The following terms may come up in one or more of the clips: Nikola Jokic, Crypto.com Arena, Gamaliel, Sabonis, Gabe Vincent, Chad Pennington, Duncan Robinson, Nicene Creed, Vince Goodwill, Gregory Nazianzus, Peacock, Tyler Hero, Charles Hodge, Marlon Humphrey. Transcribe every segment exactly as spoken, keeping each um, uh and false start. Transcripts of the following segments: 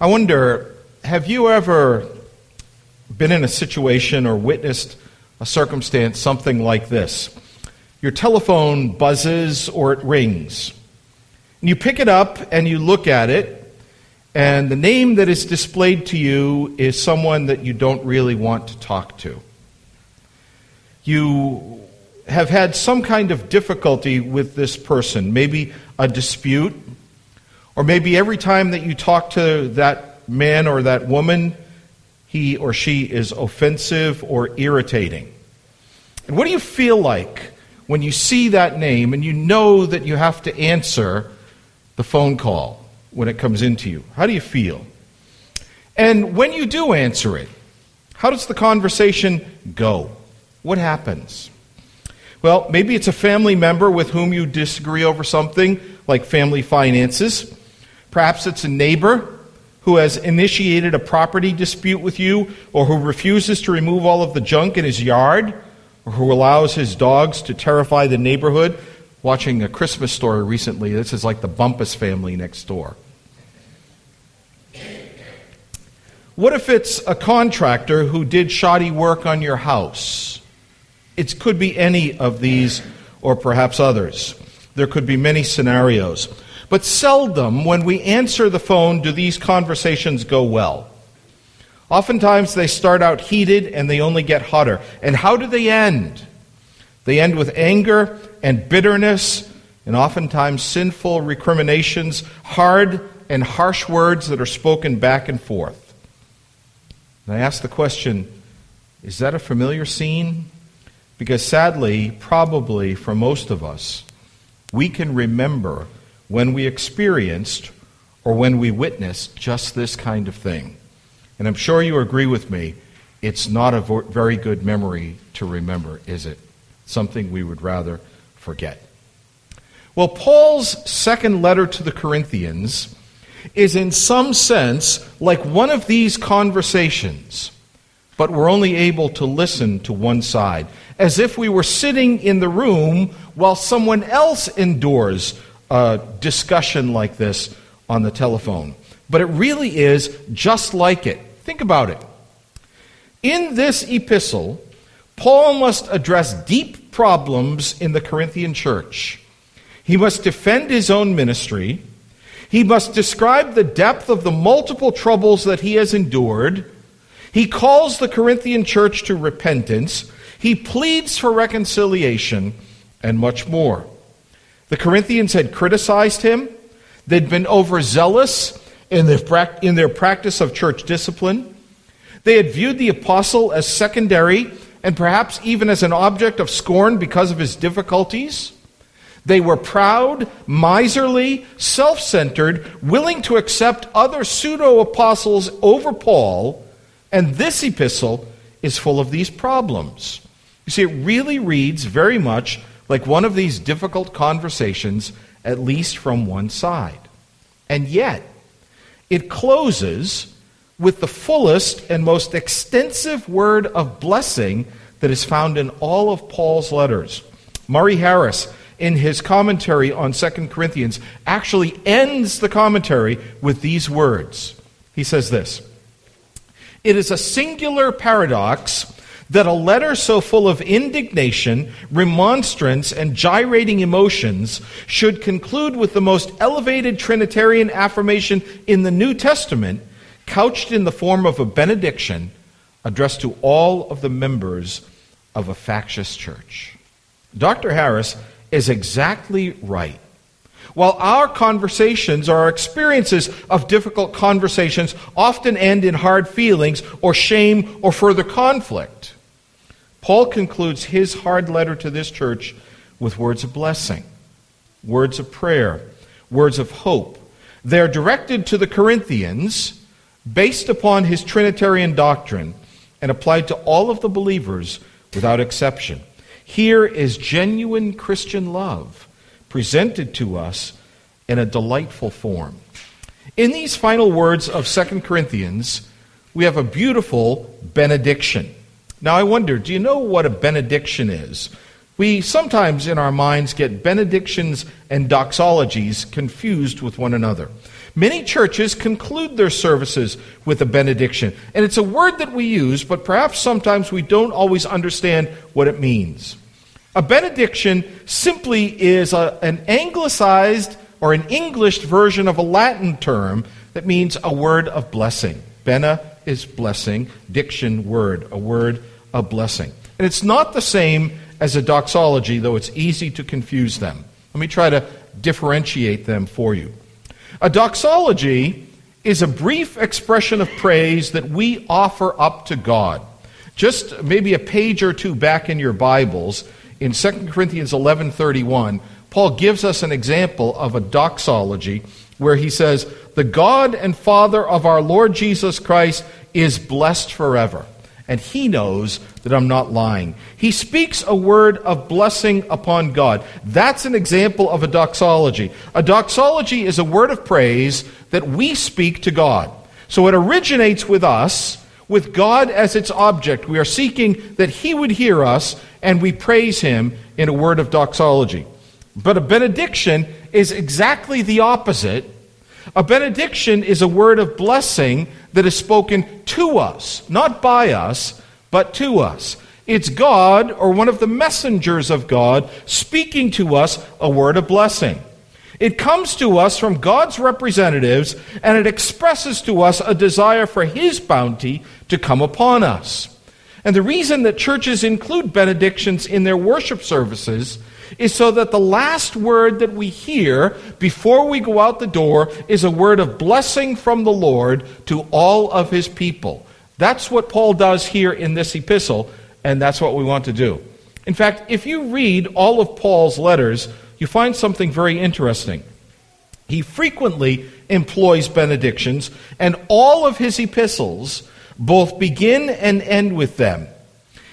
I wonder, have you ever been in a situation or witnessed a circumstance something like this? Your telephone buzzes or it rings. And you pick it up and you look at it, and the name that is displayed to you is someone that you don't really want to talk to. You have had some kind of difficulty with this person, maybe a dispute, or maybe every time that you talk to that man or that woman, he or she is offensive or irritating. And what do you feel like when you see that name and you know that you have to answer the phone call when it comes into you? How do you feel? And when you do answer it, how does the conversation go? What happens? Well, maybe it's a family member with whom you disagree over something, like family finances. Perhaps it's a neighbor who has initiated a property dispute with you, or who refuses to remove all of the junk in his yard, or who allows his dogs to terrify the neighborhood. Watching a Christmas story recently, this is like the Bumpus family next door. What if it's a contractor who did shoddy work on your house? It could be any of these or perhaps others. There could be many scenarios. But seldom, when we answer the phone, do these conversations go well. Oftentimes they start out heated and they only get hotter. And how do they end? They end with anger and bitterness and oftentimes sinful recriminations, hard and harsh words that are spoken back and forth. And I ask the question, is that a familiar scene? Because sadly, probably for most of us, we can remember when we experienced or when we witnessed just this kind of thing. And I'm sure you agree with me, it's not a very good memory to remember, is it? Something we would rather forget. Well, Paul's second letter to the Corinthians is in some sense like one of these conversations, but we're only able to listen to one side, as if we were sitting in the room while someone else endures a discussion like this on the telephone. But it really is just like it. Think about it. In this epistle, Paul must address deep problems in the Corinthian church. He must defend his own ministry. He must describe the depth of the multiple troubles that he has endured. He calls the Corinthian church to repentance. He pleads for reconciliation and much more. The Corinthians had criticized him. They'd been overzealous in their practice of church discipline. They had viewed the apostle as secondary and perhaps even as an object of scorn because of his difficulties. They were proud, miserly, self-centered, willing to accept other pseudo-apostles over Paul, and this epistle is full of these problems. You see, it really reads very much like one of these difficult conversations, at least from one side. And yet, it closes with the fullest and most extensive word of blessing that is found in all of Paul's letters. Murray Harris, in his commentary on Second Corinthians, actually ends the commentary with these words. He says this, "It is a singular paradox that a letter so full of indignation, remonstrance, and gyrating emotions should conclude with the most elevated Trinitarian affirmation in the New Testament, couched in the form of a benediction addressed to all of the members of a factious church." Doctor Harris is exactly right. While our conversations, our experiences of difficult conversations often end in hard feelings or shame or further conflict, Paul concludes his hard letter to this church with words of blessing, words of prayer, words of hope. They're directed to the Corinthians based upon his Trinitarian doctrine and applied to all of the believers without exception. Here is genuine Christian love presented to us in a delightful form. In these final words of Second Corinthians, we have a beautiful benediction. Now I wonder, do you know what a benediction is? We sometimes in our minds get benedictions and doxologies confused with one another. Many churches conclude their services with a benediction, and it's a word that we use, but perhaps sometimes we don't always understand what it means. A benediction simply is a, an anglicized or an English version of a Latin term that means a word of blessing. Bene is blessing, diction, word, a word of blessing. And it's not the same as a doxology, though it's easy to confuse them. Let me try to differentiate them for you. A doxology is a brief expression of praise that we offer up to God. Just maybe a page or two back in your Bibles, in Second Corinthians eleven thirty-one, Paul gives us an example of a doxology where he says, "The God and Father of our Lord Jesus Christ is blessed forever." And he knows that I'm not lying. He speaks a word of blessing upon God. That's an example of a doxology. A doxology is a word of praise that we speak to God. So it originates with us, with God as its object. We are seeking that he would hear us, and we praise him in a word of doxology. But a benediction is exactly the opposite. A benediction is a word of blessing that is spoken to us, not by us, but to us. It's God or one of the messengers of God speaking to us a word of blessing. It comes to us from God's representatives, and it expresses to us a desire for his bounty to come upon us. And the reason that churches include benedictions in their worship services is so that the last word that we hear before we go out the door is a word of blessing from the Lord to all of his people. That's what Paul does here in this epistle, and that's what we want to do. In fact, if you read all of Paul's letters, you find something very interesting. He frequently employs benedictions, and all of his epistles both begin and end with them.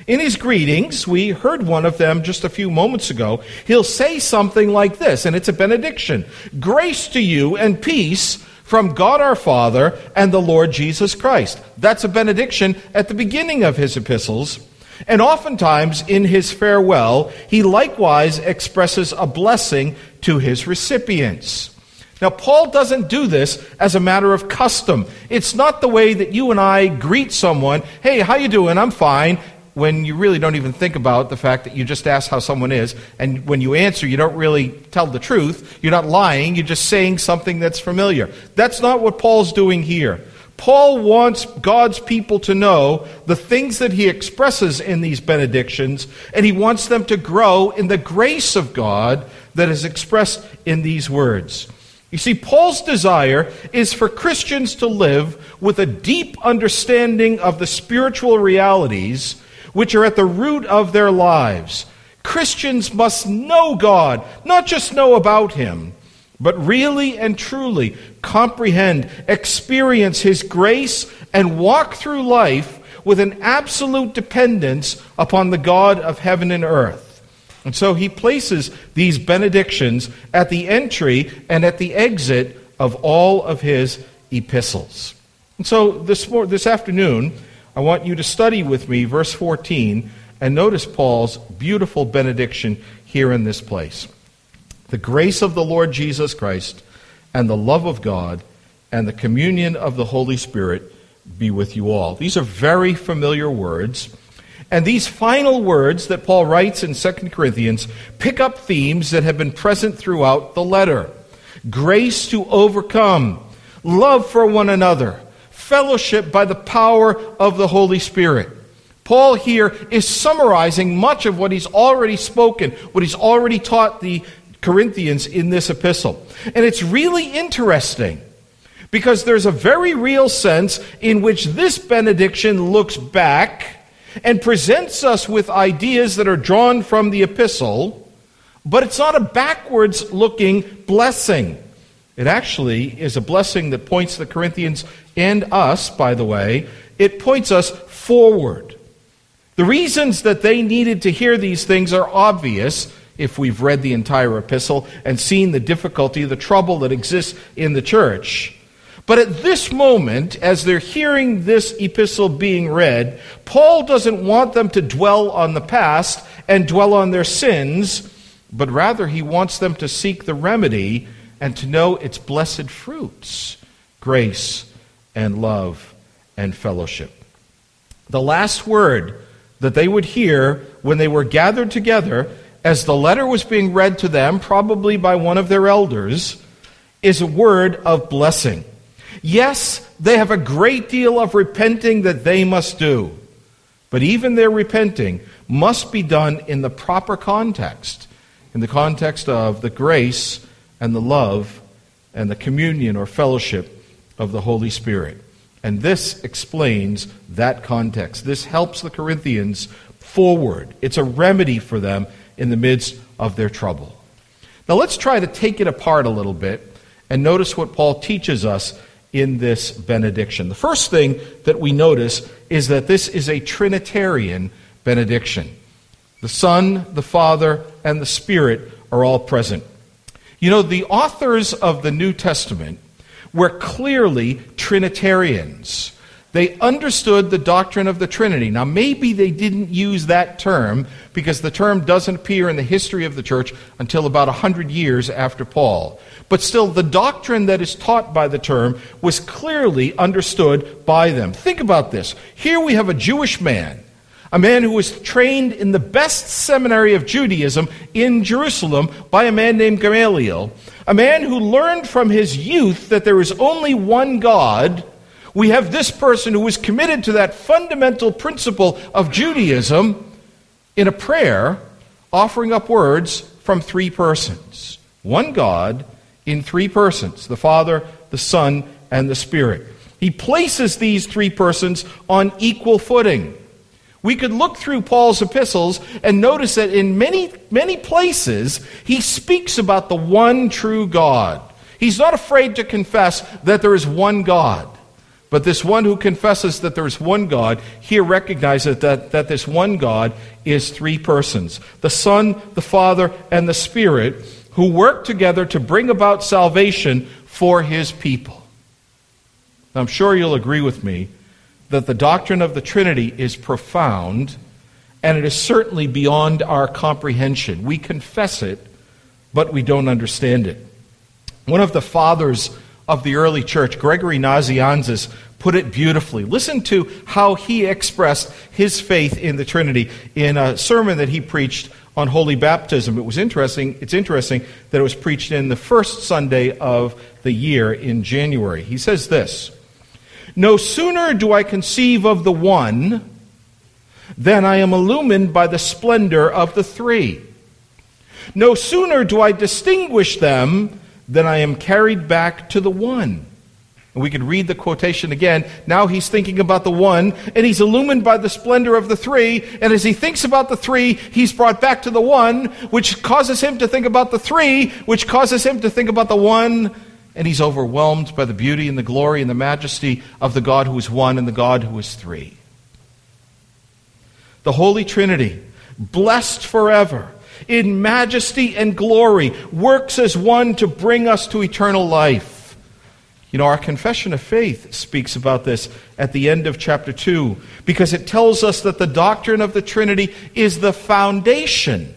In his greetings, we heard one of them just a few moments ago, he'll say something like this, and it's a benediction. "Grace to you and peace from God our Father and the Lord Jesus Christ." That's a benediction at the beginning of his epistles. And oftentimes in his farewell, he likewise expresses a blessing to his recipients. Now, Paul doesn't do this as a matter of custom. It's not the way that you and I greet someone, "Hey, how you doing? I'm fine," when you really don't even think about the fact that you just asked how someone is, and when you answer, you don't really tell the truth. You're not lying. You're just saying something that's familiar. That's not what Paul's doing here. Paul wants God's people to know the things that he expresses in these benedictions, and he wants them to grow in the grace of God that is expressed in these words. You see, Paul's desire is for Christians to live with a deep understanding of the spiritual realities which are at the root of their lives. Christians must know God, not just know about him, but really and truly comprehend, experience his grace, and walk through life with an absolute dependence upon the God of heaven and earth. And so he places these benedictions at the entry and at the exit of all of his epistles. And so this mor- this afternoon, I want you to study with me verse fourteen and notice Paul's beautiful benediction here in this place. "The grace of the Lord Jesus Christ and the love of God and the communion of the Holy Spirit be with you all." These are very familiar words. And these final words that Paul writes in Second Corinthians pick up themes that have been present throughout the letter. Grace to overcome, love for one another, fellowship by the power of the Holy Spirit. Paul here is summarizing much of what he's already spoken, what he's already taught the Corinthians in this epistle. And it's really interesting, because there's a very real sense in which this benediction looks back and presents us with ideas that are drawn from the epistle, but it's not a backwards-looking blessing. It actually is a blessing that points the Corinthians and us, by the way, it points us forward. The reasons that they needed to hear these things are obvious if we've read the entire epistle and seen the difficulty, the trouble that exists in the church. But at this moment, as they're hearing this epistle being read, Paul doesn't want them to dwell on the past and dwell on their sins, but rather he wants them to seek the remedy and to know its blessed fruits, grace and love and fellowship. The last word that they would hear when they were gathered together as the letter was being read to them, probably by one of their elders, is a word of blessing. Yes, they have a great deal of repenting that they must do, but even their repenting must be done in the proper context, in the context of the grace and the love and the communion or fellowship of the Holy Spirit. And this explains that context. This helps the Corinthians forward. It's a remedy for them in the midst of their trouble. Now let's try to take it apart a little bit and notice what Paul teaches us in this benediction. The first thing that we notice is that this is a Trinitarian benediction. The Son, the Father, and the Spirit are all present. You know, the authors of the New Testament were clearly Trinitarians. They understood the doctrine of the Trinity. Now, maybe they didn't use that term because the term doesn't appear in the history of the church until about one hundred years after Paul. But still, the doctrine that is taught by the term was clearly understood by them. Think about this. Here we have a Jewish man, a man who was trained in the best seminary of Judaism in Jerusalem by a man named Gamaliel, a man who learned from his youth that there is only one God. We have this person who was committed to that fundamental principle of Judaism in a prayer, offering up words from three persons. One God in three persons, the Father, the Son, and the Spirit. He places these three persons on equal footing. We could look through Paul's epistles and notice that in many, many places, he speaks about the one true God. He's not afraid to confess that there is one God. But this one who confesses that there is one God here recognizes that, that this one God is three persons. The Son, the Father, and the Spirit, who work together to bring about salvation for his people. Now, I'm sure you'll agree with me that the doctrine of the Trinity is profound, and it is certainly beyond our comprehension. We confess it, but we don't understand it. One of the fathers of the early church, Gregory Nazianzus, put it beautifully. Listen to how he expressed his faith in the Trinity in a sermon that he preached on holy baptism. It was interesting. It's interesting that it was preached in the first Sunday of the year in January. He says this: "No sooner do I conceive of the one than I am illumined by the splendor of the three. No sooner do I distinguish them then I am carried back to the one." And we could read the quotation again. Now he's thinking about the one, and he's illumined by the splendor of the three, and as he thinks about the three, he's brought back to the one, which causes him to think about the three, which causes him to think about the one, and he's overwhelmed by the beauty and the glory and the majesty of the God who is one and the God who is three. The Holy Trinity, blessed forever, in majesty and glory, works as one to bring us to eternal life. You know, our confession of faith speaks about this at the end of chapter two, because it tells us that the doctrine of the Trinity is the foundation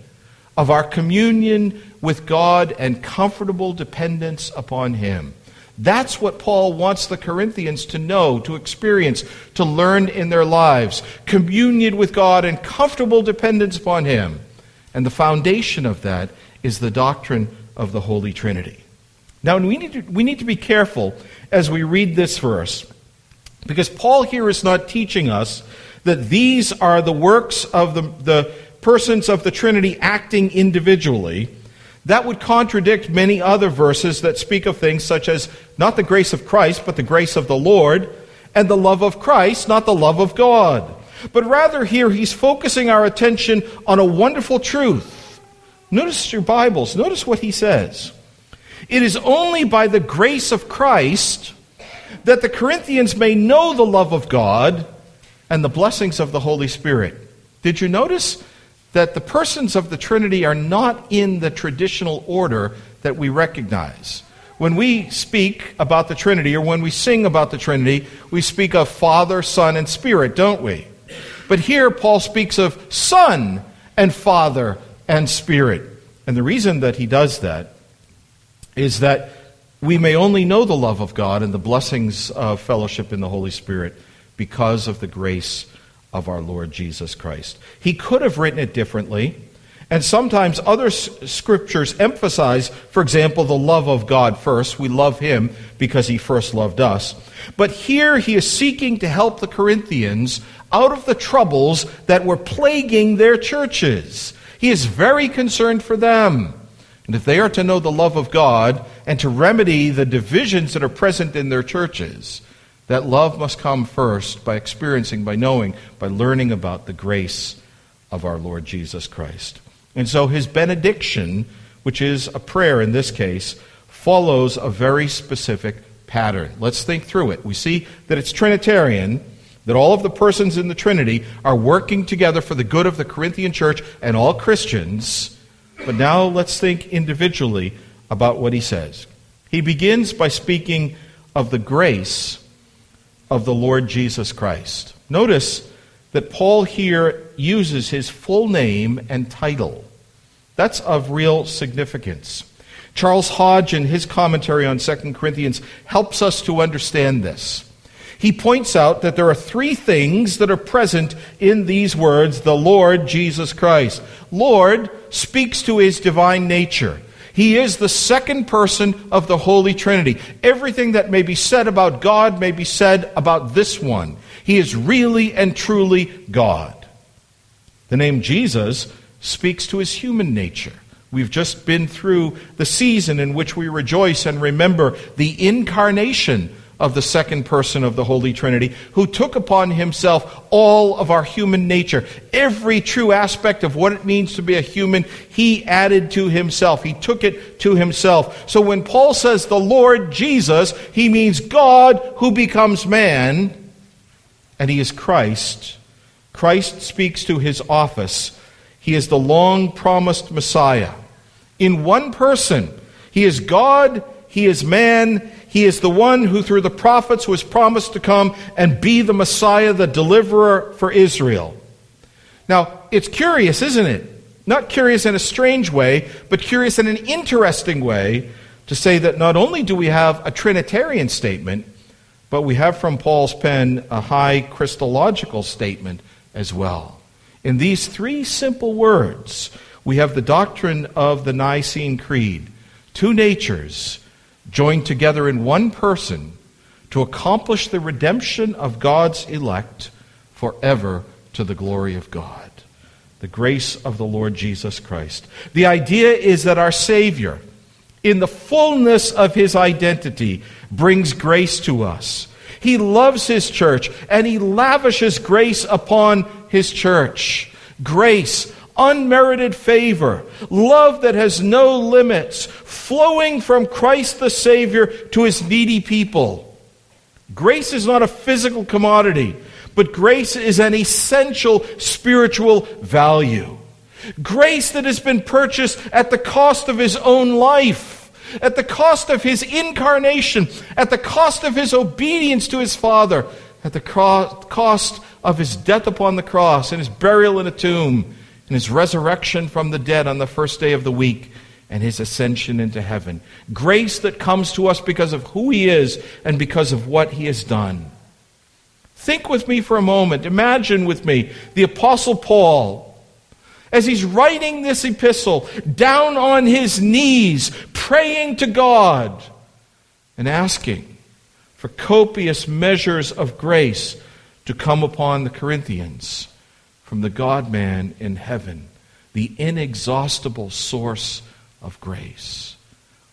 of our communion with God and comfortable dependence upon Him. That's what Paul wants the Corinthians to know, to experience, to learn in their lives. Communion with God and comfortable dependence upon Him. And the foundation of that is the doctrine of the Holy Trinity. Now, we need to, we need to be careful as we read this verse, because Paul here is not teaching us that these are the works of the, the persons of the Trinity acting individually. That would contradict many other verses that speak of things such as not the grace of Christ, but the grace of the Lord, and the love of Christ, not the love of God. But rather here, he's focusing our attention on a wonderful truth. Notice your Bibles. Notice what he says. It is only by the grace of Christ that the Corinthians may know the love of God and the blessings of the Holy Spirit. Did you notice that the persons of the Trinity are not in the traditional order that we recognize? When we speak about the Trinity, or when we sing about the Trinity, we speak of Father, Son, and Spirit, don't we? But here Paul speaks of Son and Father and Spirit. And the reason that he does that is that we may only know the love of God and the blessings of fellowship in the Holy Spirit because of the grace of our Lord Jesus Christ. He could have written it differently, and sometimes other scriptures emphasize, for example, the love of God first. We love him because he first loved us. But here he is seeking to help the Corinthians out of the troubles that were plaguing their churches. He is very concerned for them. And if they are to know the love of God and to remedy the divisions that are present in their churches, that love must come first by experiencing, by knowing, by learning about the grace of our Lord Jesus Christ. And so his benediction, which is a prayer in this case, follows a very specific pattern. Let's think through it. We see that it's Trinitarian, that all of the persons in the Trinity are working together for the good of the Corinthian church and all Christians. But now let's think individually about what he says. He begins by speaking of the grace of the Lord Jesus Christ. Notice that Paul here uses his full name and title. That's of real significance. Charles Hodge, in his commentary on Second Corinthians, helps us to understand this. He points out that there are three things that are present in these words, the Lord Jesus Christ. Lord speaks to his divine nature. He is the second person of the Holy Trinity. Everything that may be said about God may be said about this one. He is really and truly God. The name Jesus speaks to his human nature. We've just been through the season in which we rejoice and remember the incarnation of the second person of the Holy Trinity, who took upon himself all of our human nature. Every true aspect of what it means to be a human, he added to himself. He took it to himself. So when Paul says the Lord Jesus, he means God who becomes man, and he is Christ. Christ speaks to his office. He is the long-promised Messiah. In one person, he is God, he is man, he is the one who through the prophets was promised to come and be the Messiah, the deliverer for Israel. Now, it's curious, isn't it? Not curious in a strange way, but curious in an interesting way to say that not only do we have a Trinitarian statement, but we have from Paul's pen a high Christological statement as well. In these three simple words, we have the doctrine of the Nicene Creed, two natures joined together in one person to accomplish the redemption of God's elect forever to the glory of God. The grace of the Lord Jesus Christ. The idea is that our Savior, in the fullness of his identity, brings grace to us. He loves his church, and he lavishes grace upon his church. Grace, unmerited favor, love that has no limits, flowing from Christ the Savior to his needy people. Grace is not a physical commodity, but grace is an essential spiritual value. Grace that has been purchased at the cost of his own life, at the cost of his incarnation, at the cost of his obedience to his Father, at the cost of his death upon the cross and his burial in a tomb, and his resurrection from the dead on the first day of the week, and his ascension into heaven. Grace that comes to us because of who he is and because of what he has done. Think with me for a moment. Imagine with me the Apostle Paul, as he's writing this epistle, down on his knees, praying to God and asking for copious measures of grace to come upon the Corinthians from the God-man in heaven, the inexhaustible source of grace.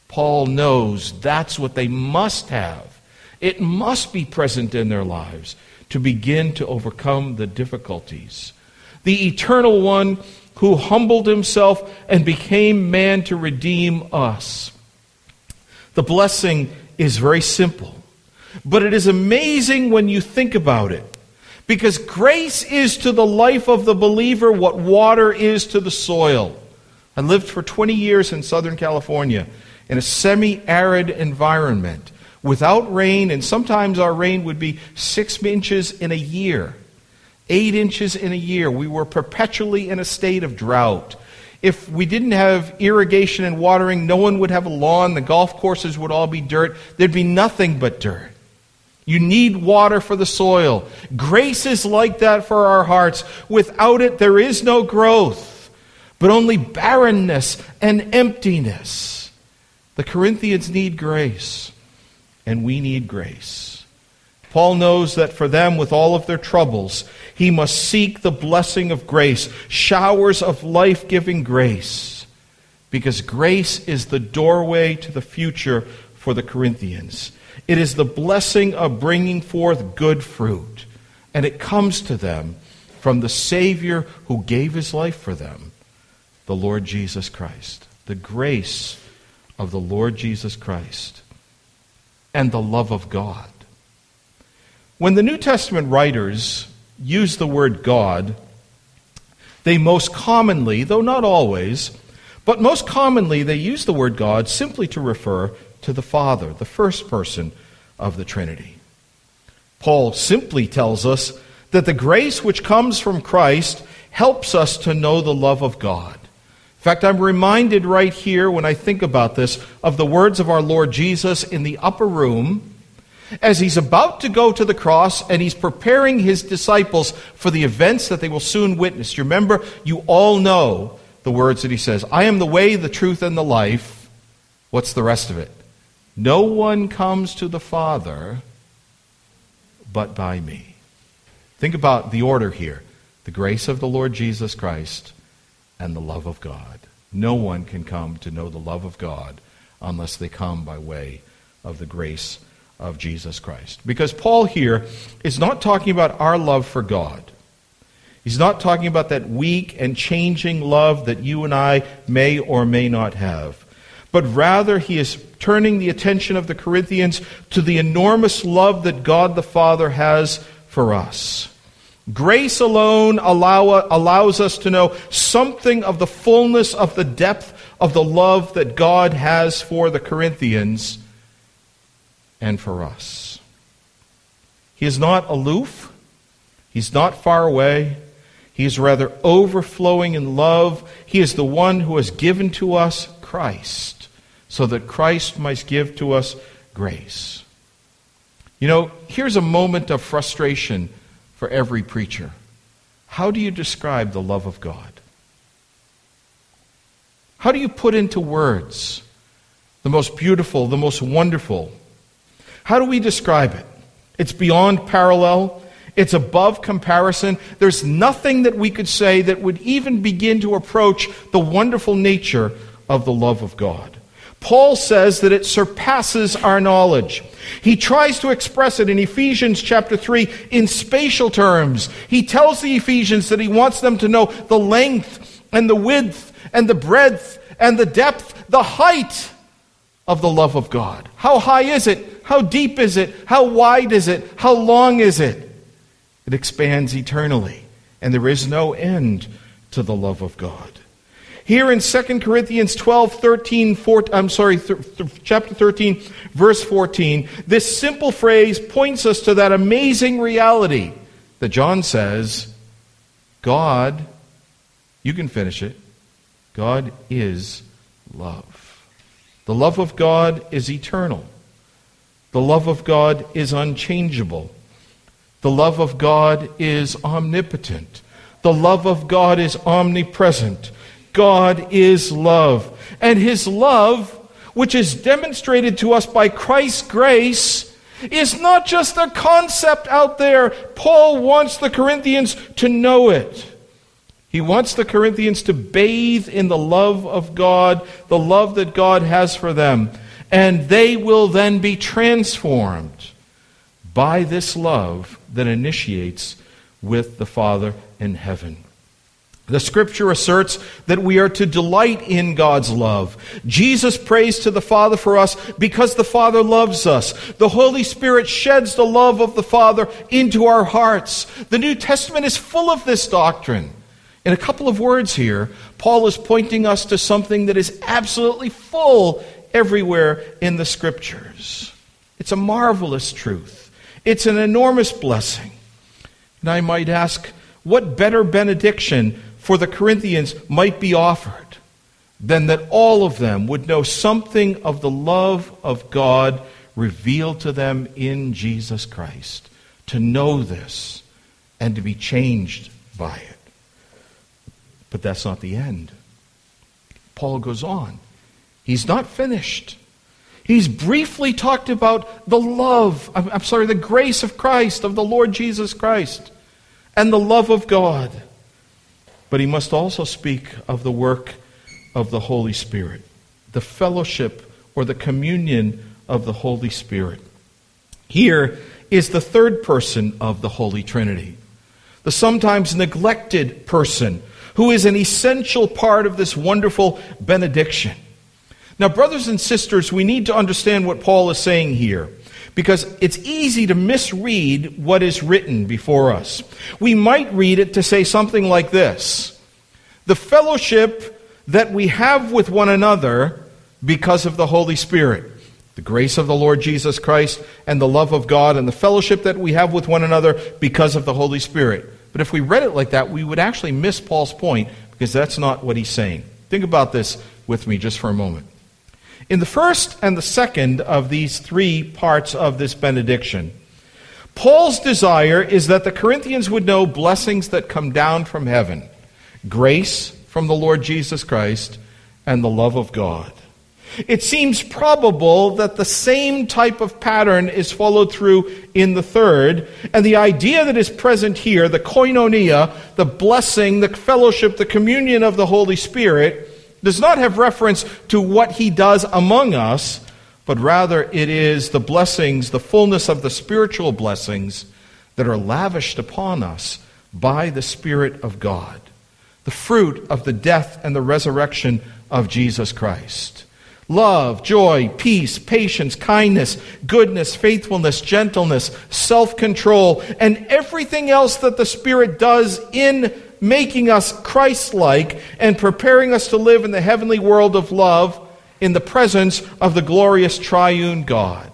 Paul knows that's what they must have. It must be present in their lives to begin to overcome the difficulties. The Eternal One who humbled himself and became man to redeem us. The blessing is very simple, but it is amazing when you think about it, because grace is to the life of the believer what water is to the soil. I lived for twenty years in Southern California in a semi-arid environment without rain, and sometimes our rain would be six inches in a year. Eight inches in a year. We were perpetually in a state of drought. If we didn't have irrigation and watering, no one would have a lawn. The golf courses would all be dirt. There'd be nothing but dirt. You need water for the soil. Grace is like that for our hearts. Without it, there is no growth, but only barrenness and emptiness. The Corinthians need grace, and we need grace. Paul knows that for them, with all of their troubles, he must seek the blessing of grace, showers of life-giving grace, because grace is the doorway to the future for the Corinthians. It is the blessing of bringing forth good fruit, and it comes to them from the Savior who gave his life for them, the Lord Jesus Christ. The grace of the Lord Jesus Christ and the love of God. When the New Testament writers use the word God, they most commonly, though not always, but most commonly they use the word God simply to refer to the Father, the first person of the Trinity. Paul simply tells us that the grace which comes from Christ helps us to know the love of God. In fact, I'm reminded right here when I think about this of the words of our Lord Jesus in the upper room, as he's about to go to the cross and he's preparing his disciples for the events that they will soon witness. You remember, you all know the words that he says, "I am the way, the truth, and the life." What's the rest of it? "No one comes to the Father but by me." Think about the order here. The grace of the Lord Jesus Christ and the love of God. No one can come to know the love of God unless they come by way of the grace of God. Of Jesus Christ. Because Paul here is not talking about our love for God. He's not talking about that weak and changing love that you and I may or may not have. But rather he is turning the attention of the Corinthians to the enormous love that God the Father has for us. Grace alone allow, allows us to know something of the fullness of the depth of the love that God has for the Corinthians and for us. He is not aloof. He's not far away. He is rather overflowing in love. He is the one who has given to us Christ, so that Christ might give to us grace. You know, here's a moment of frustration for every preacher. How do you describe the love of God? How do you put into words the most beautiful, the most wonderful? How do we describe it? It's beyond parallel. It's above comparison. There's nothing that we could say that would even begin to approach the wonderful nature of the love of God. Paul says that it surpasses our knowledge. He tries to express it in Ephesians chapter three in spatial terms. He tells the Ephesians that he wants them to know the length and the width and the breadth and the depth, the height of the love of God. How high is it? How deep is it? How wide is it? How long is it? It expands eternally, and there is no end to the love of God. Here in Second Corinthians twelve, thirteen, fourteen, I'm sorry, th- th- chapter thirteen, verse fourteen, this simple phrase points us to that amazing reality that John says, God, you can finish it, God is love. The love of God is eternal. The love of God is unchangeable. The love of God is omnipotent. The love of God is omnipresent. God is love. And his love, which is demonstrated to us by Christ's grace, is not just a concept out there. Paul wants the Corinthians to know it. He wants the Corinthians to bathe in the love of God, the love that God has for them. And they will then be transformed by this love that initiates with the Father in heaven. The Scripture asserts that we are to delight in God's love. Jesus prays to the Father for us because the Father loves us. The Holy Spirit sheds the love of the Father into our hearts. The New Testament is full of this doctrine. In a couple of words here, Paul is pointing us to something that is absolutely full everywhere in the Scriptures. It's a marvelous truth. It's an enormous blessing. And I might ask, what better benediction for the Corinthians might be offered than that all of them would know something of the love of God revealed to them in Jesus Christ, to know this and to be changed by it. But that's not the end. Paul goes on. He's not finished. He's briefly talked about the love, I'm, I'm sorry, the grace of Christ, of the Lord Jesus Christ, and the love of God. But he must also speak of the work of the Holy Spirit, the fellowship or the communion of the Holy Spirit. Here is the third person of the Holy Trinity, the sometimes neglected person who is an essential part of this wonderful benediction. Now, brothers and sisters, we need to understand what Paul is saying here, because it's easy to misread what is written before us. We might read it to say something like this: the fellowship that we have with one another because of the Holy Spirit, the grace of the Lord Jesus Christ and the love of God, and the fellowship that we have with one another because of the Holy Spirit. But if we read it like that, we would actually miss Paul's point, because that's not what he's saying. Think about this with me just for a moment. In the first and the second of these three parts of this benediction, Paul's desire is that the Corinthians would know blessings that come down from heaven, grace from the Lord Jesus Christ, and the love of God. It seems probable that the same type of pattern is followed through in the third, and the idea that is present here, the koinonia, the blessing, the fellowship, the communion of the Holy Spirit, does not have reference to what he does among us, but rather it is the blessings, the fullness of the spiritual blessings that are lavished upon us by the Spirit of God, the fruit of the death and the resurrection of Jesus Christ. Love, joy, peace, patience, kindness, goodness, faithfulness, gentleness, self-control, and everything else that the Spirit does in making us Christ-like and preparing us to live in the heavenly world of love in the presence of the glorious triune God.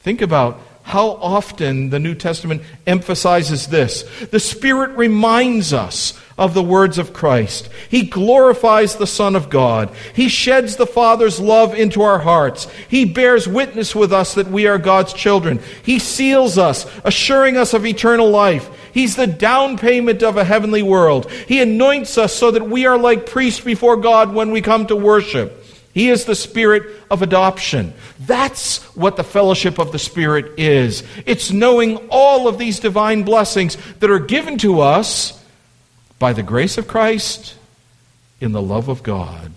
Think about how often the New Testament emphasizes this. The Spirit reminds us of the words of Christ. He glorifies the Son of God. He sheds the Father's love into our hearts. He bears witness with us that we are God's children. He seals us, assuring us of eternal life. He's the down payment of a heavenly world. He anoints us so that we are like priests before God when we come to worship. He is the Spirit of adoption. That's what the fellowship of the Spirit is. It's knowing all of these divine blessings that are given to us by the grace of Christ in the love of God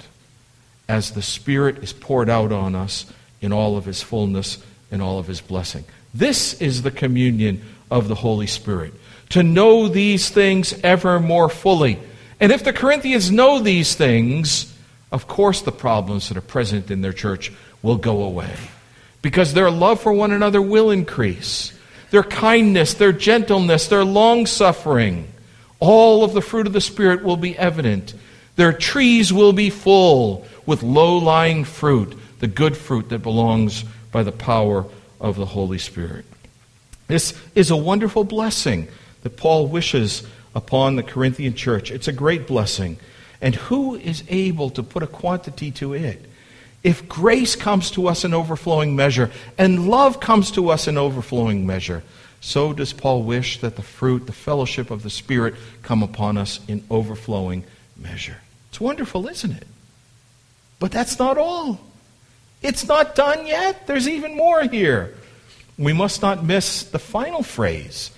as the Spirit is poured out on us in all of His fullness and all of His blessing. This is the communion of the Holy Spirit, to know these things ever more fully. And if the Corinthians know these things, of course the problems that are present in their church will go away, because their love for one another will increase. Their kindness, their gentleness, their long-suffering, all of the fruit of the Spirit will be evident. Their trees will be full with low-lying fruit, the good fruit that belongs by the power of the Holy Spirit. This is a wonderful blessing that Paul wishes upon the Corinthian church. It's a great blessing. And who is able to put a quantity to it? If grace comes to us in overflowing measure, and love comes to us in overflowing measure, so does Paul wish that the fruit, the fellowship of the Spirit, come upon us in overflowing measure. It's wonderful, isn't it? But that's not all. It's not done yet. There's even more here. We must not miss the final phrase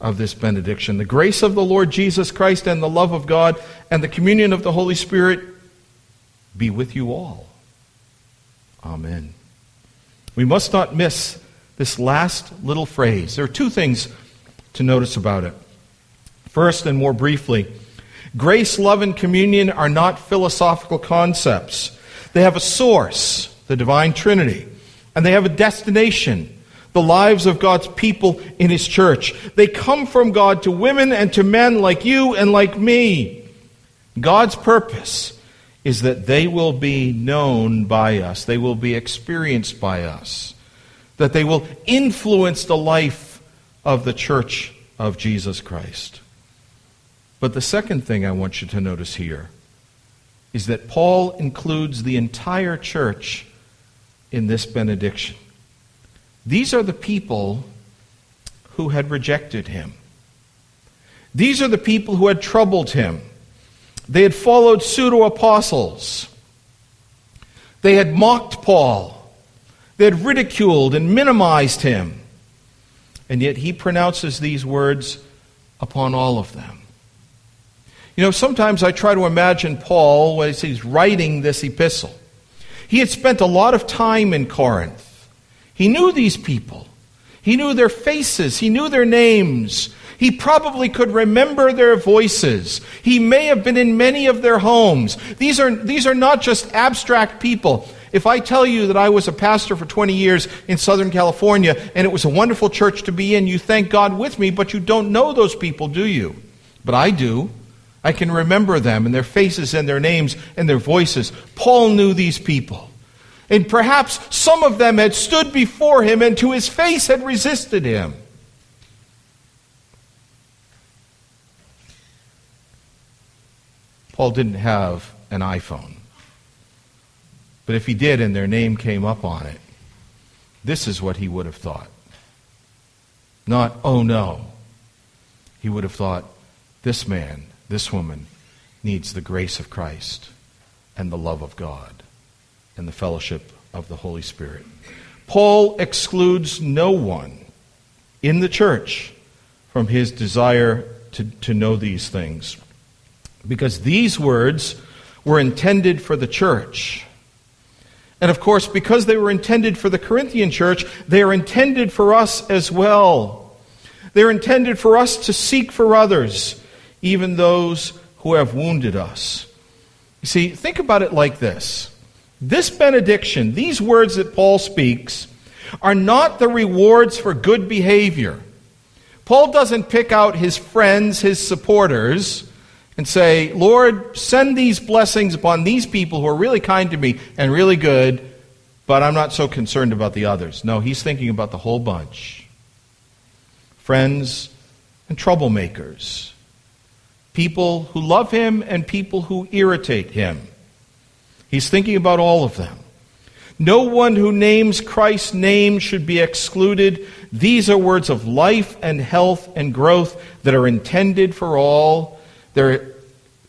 of this benediction. The grace of the Lord Jesus Christ and the love of God and the communion of the Holy Spirit be with you all. Amen. We must not miss this last little phrase. There are two things to notice about it. First, and more briefly, grace, love, and communion are not philosophical concepts. They have a source, the divine Trinity, and they have a destination, the lives of God's people in His church. They come from God to women and to men like you and like me. God's purpose is that they will be known by us. They will be experienced by us. That they will influence the life of the church of Jesus Christ. But the second thing I want you to notice here is that Paul includes the entire church in this benediction. These are the people who had rejected him. These are the people who had troubled him. They had followed pseudo-apostles. They had mocked Paul. They had ridiculed and minimized him. And yet he pronounces these words upon all of them. You know, sometimes I try to imagine Paul as he's writing this epistle. He had spent a lot of time in Corinth. He knew these people. He knew their faces. He knew their names. He probably could remember their voices. He may have been in many of their homes. These are, these are not just abstract people. If I tell you that I was a pastor for twenty years in Southern California and it was a wonderful church to be in, you thank God with me, but you don't know those people, do you? But I do. I can remember them and their faces and their names and their voices. Paul knew these people. And perhaps some of them had stood before him and to his face had resisted him. Paul didn't have an iPhone. But if he did and their name came up on it, this is what he would have thought. Not, oh no. He would have thought, this man, this woman needs the grace of Christ and the love of God and the fellowship of the Holy Spirit. Paul excludes no one in the church from his desire to, to know these things, because these words were intended for the church. And of course, because they were intended for the Corinthian church, they are intended for us as well. They're intended for us to seek for others, even those who have wounded us. You see, think about it like this. This benediction, these words that Paul speaks, are not the rewards for good behavior. Paul doesn't pick out his friends, his supporters, and say, Lord, send these blessings upon these people who are really kind to me and really good, but I'm not so concerned about the others. No, he's thinking about the whole bunch. Friends and troublemakers. People who love him and people who irritate him. He's thinking about all of them. No one who names Christ's name should be excluded. These are words of life and health and growth that are intended for all. There,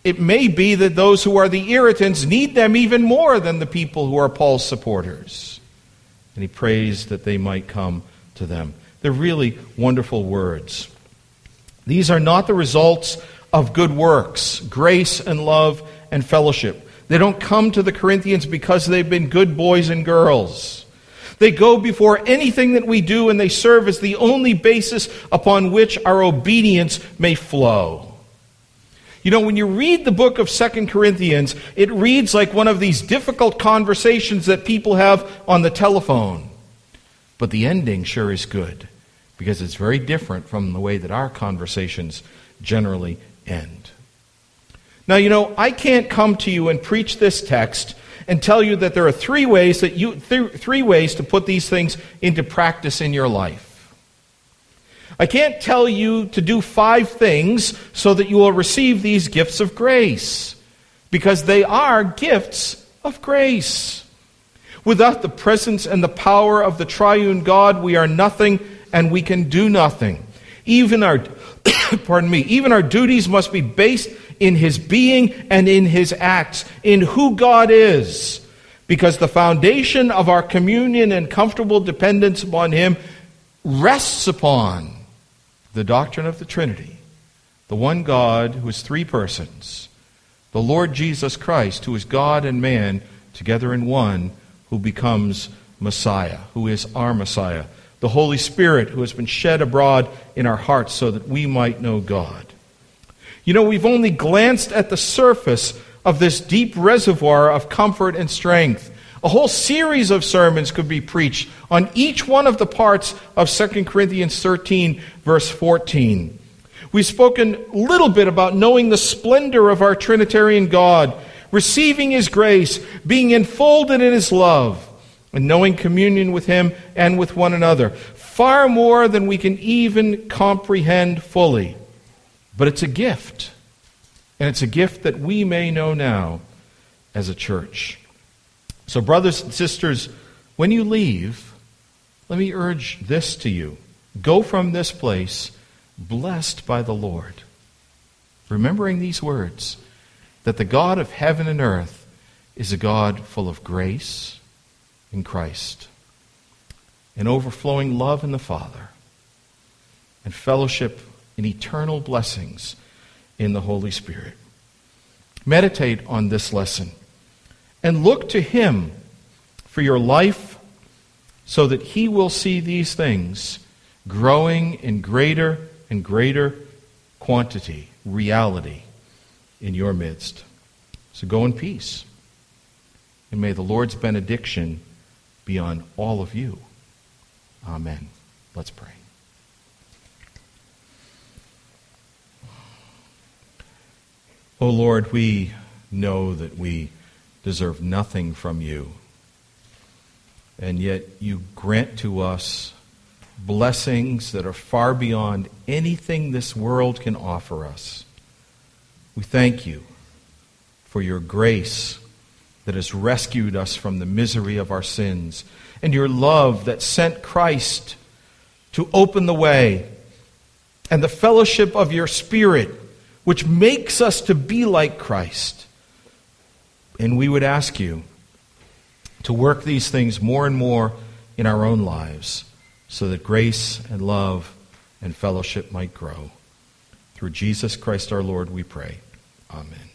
it may be that those who are the irritants need them even more than the people who are Paul's supporters. And he prays that they might come to them. They're really wonderful words. These are not the results of good works, grace and love and fellowship. They don't come to the Corinthians because they've been good boys and girls. They go before anything that we do, and they serve as the only basis upon which our obedience may flow. You know, when you read the book of Second Corinthians, it reads like one of these difficult conversations that people have on the telephone. But the ending sure is good, because it's very different from the way that our conversations generally end. Now, you know, I can't come to you and preach this text and tell you that there are three ways that you th- three ways to put these things into practice in your life. I can't tell you to do five things so that you will receive these gifts of grace, because they are gifts of grace. Without the presence and the power of the triune God, we are nothing and we can do nothing. Even our pardon me, even our duties must be based in his being and in his acts, in who God is, because the foundation of our communion and comfortable dependence upon him rests upon the doctrine of the Trinity, the one God who is three persons, the Lord Jesus Christ, who is God and man together in one, who becomes Messiah, who is our Messiah, the Holy Spirit who has been shed abroad in our hearts so that we might know God. You know, we've only glanced at the surface of this deep reservoir of comfort and strength. A whole series of sermons could be preached on each one of the parts of Second Corinthians thirteen, verse fourteen. We've spoken a little bit about knowing the splendor of our Trinitarian God, receiving his grace, being enfolded in his love, and knowing communion with him and with one another. far more than we can even comprehend fully. But it's a gift, and it's a gift that we may know now as a church. So brothers and sisters, when you leave, let me urge this to you. Go from this place blessed by the Lord, remembering these words, that the God of heaven and earth is a God full of grace in Christ, and overflowing love in the Father, and fellowship in eternal blessings in the Holy Spirit. Meditate on this lesson and look to Him for your life, so that He will see these things growing in greater and greater quantity, reality in your midst. So go in peace, and may the Lord's benediction be on all of you. Amen. Let's pray. O Lord, we know that we deserve nothing from you, and yet you grant to us blessings that are far beyond anything this world can offer us. We thank you for your grace that has rescued us from the misery of our sins, and your love that sent Christ to open the way, and the fellowship of your Spirit, which makes us to be like Christ. And we would ask you to work these things more and more in our own lives, so that grace and love and fellowship might grow. Through Jesus Christ our Lord we pray. Amen.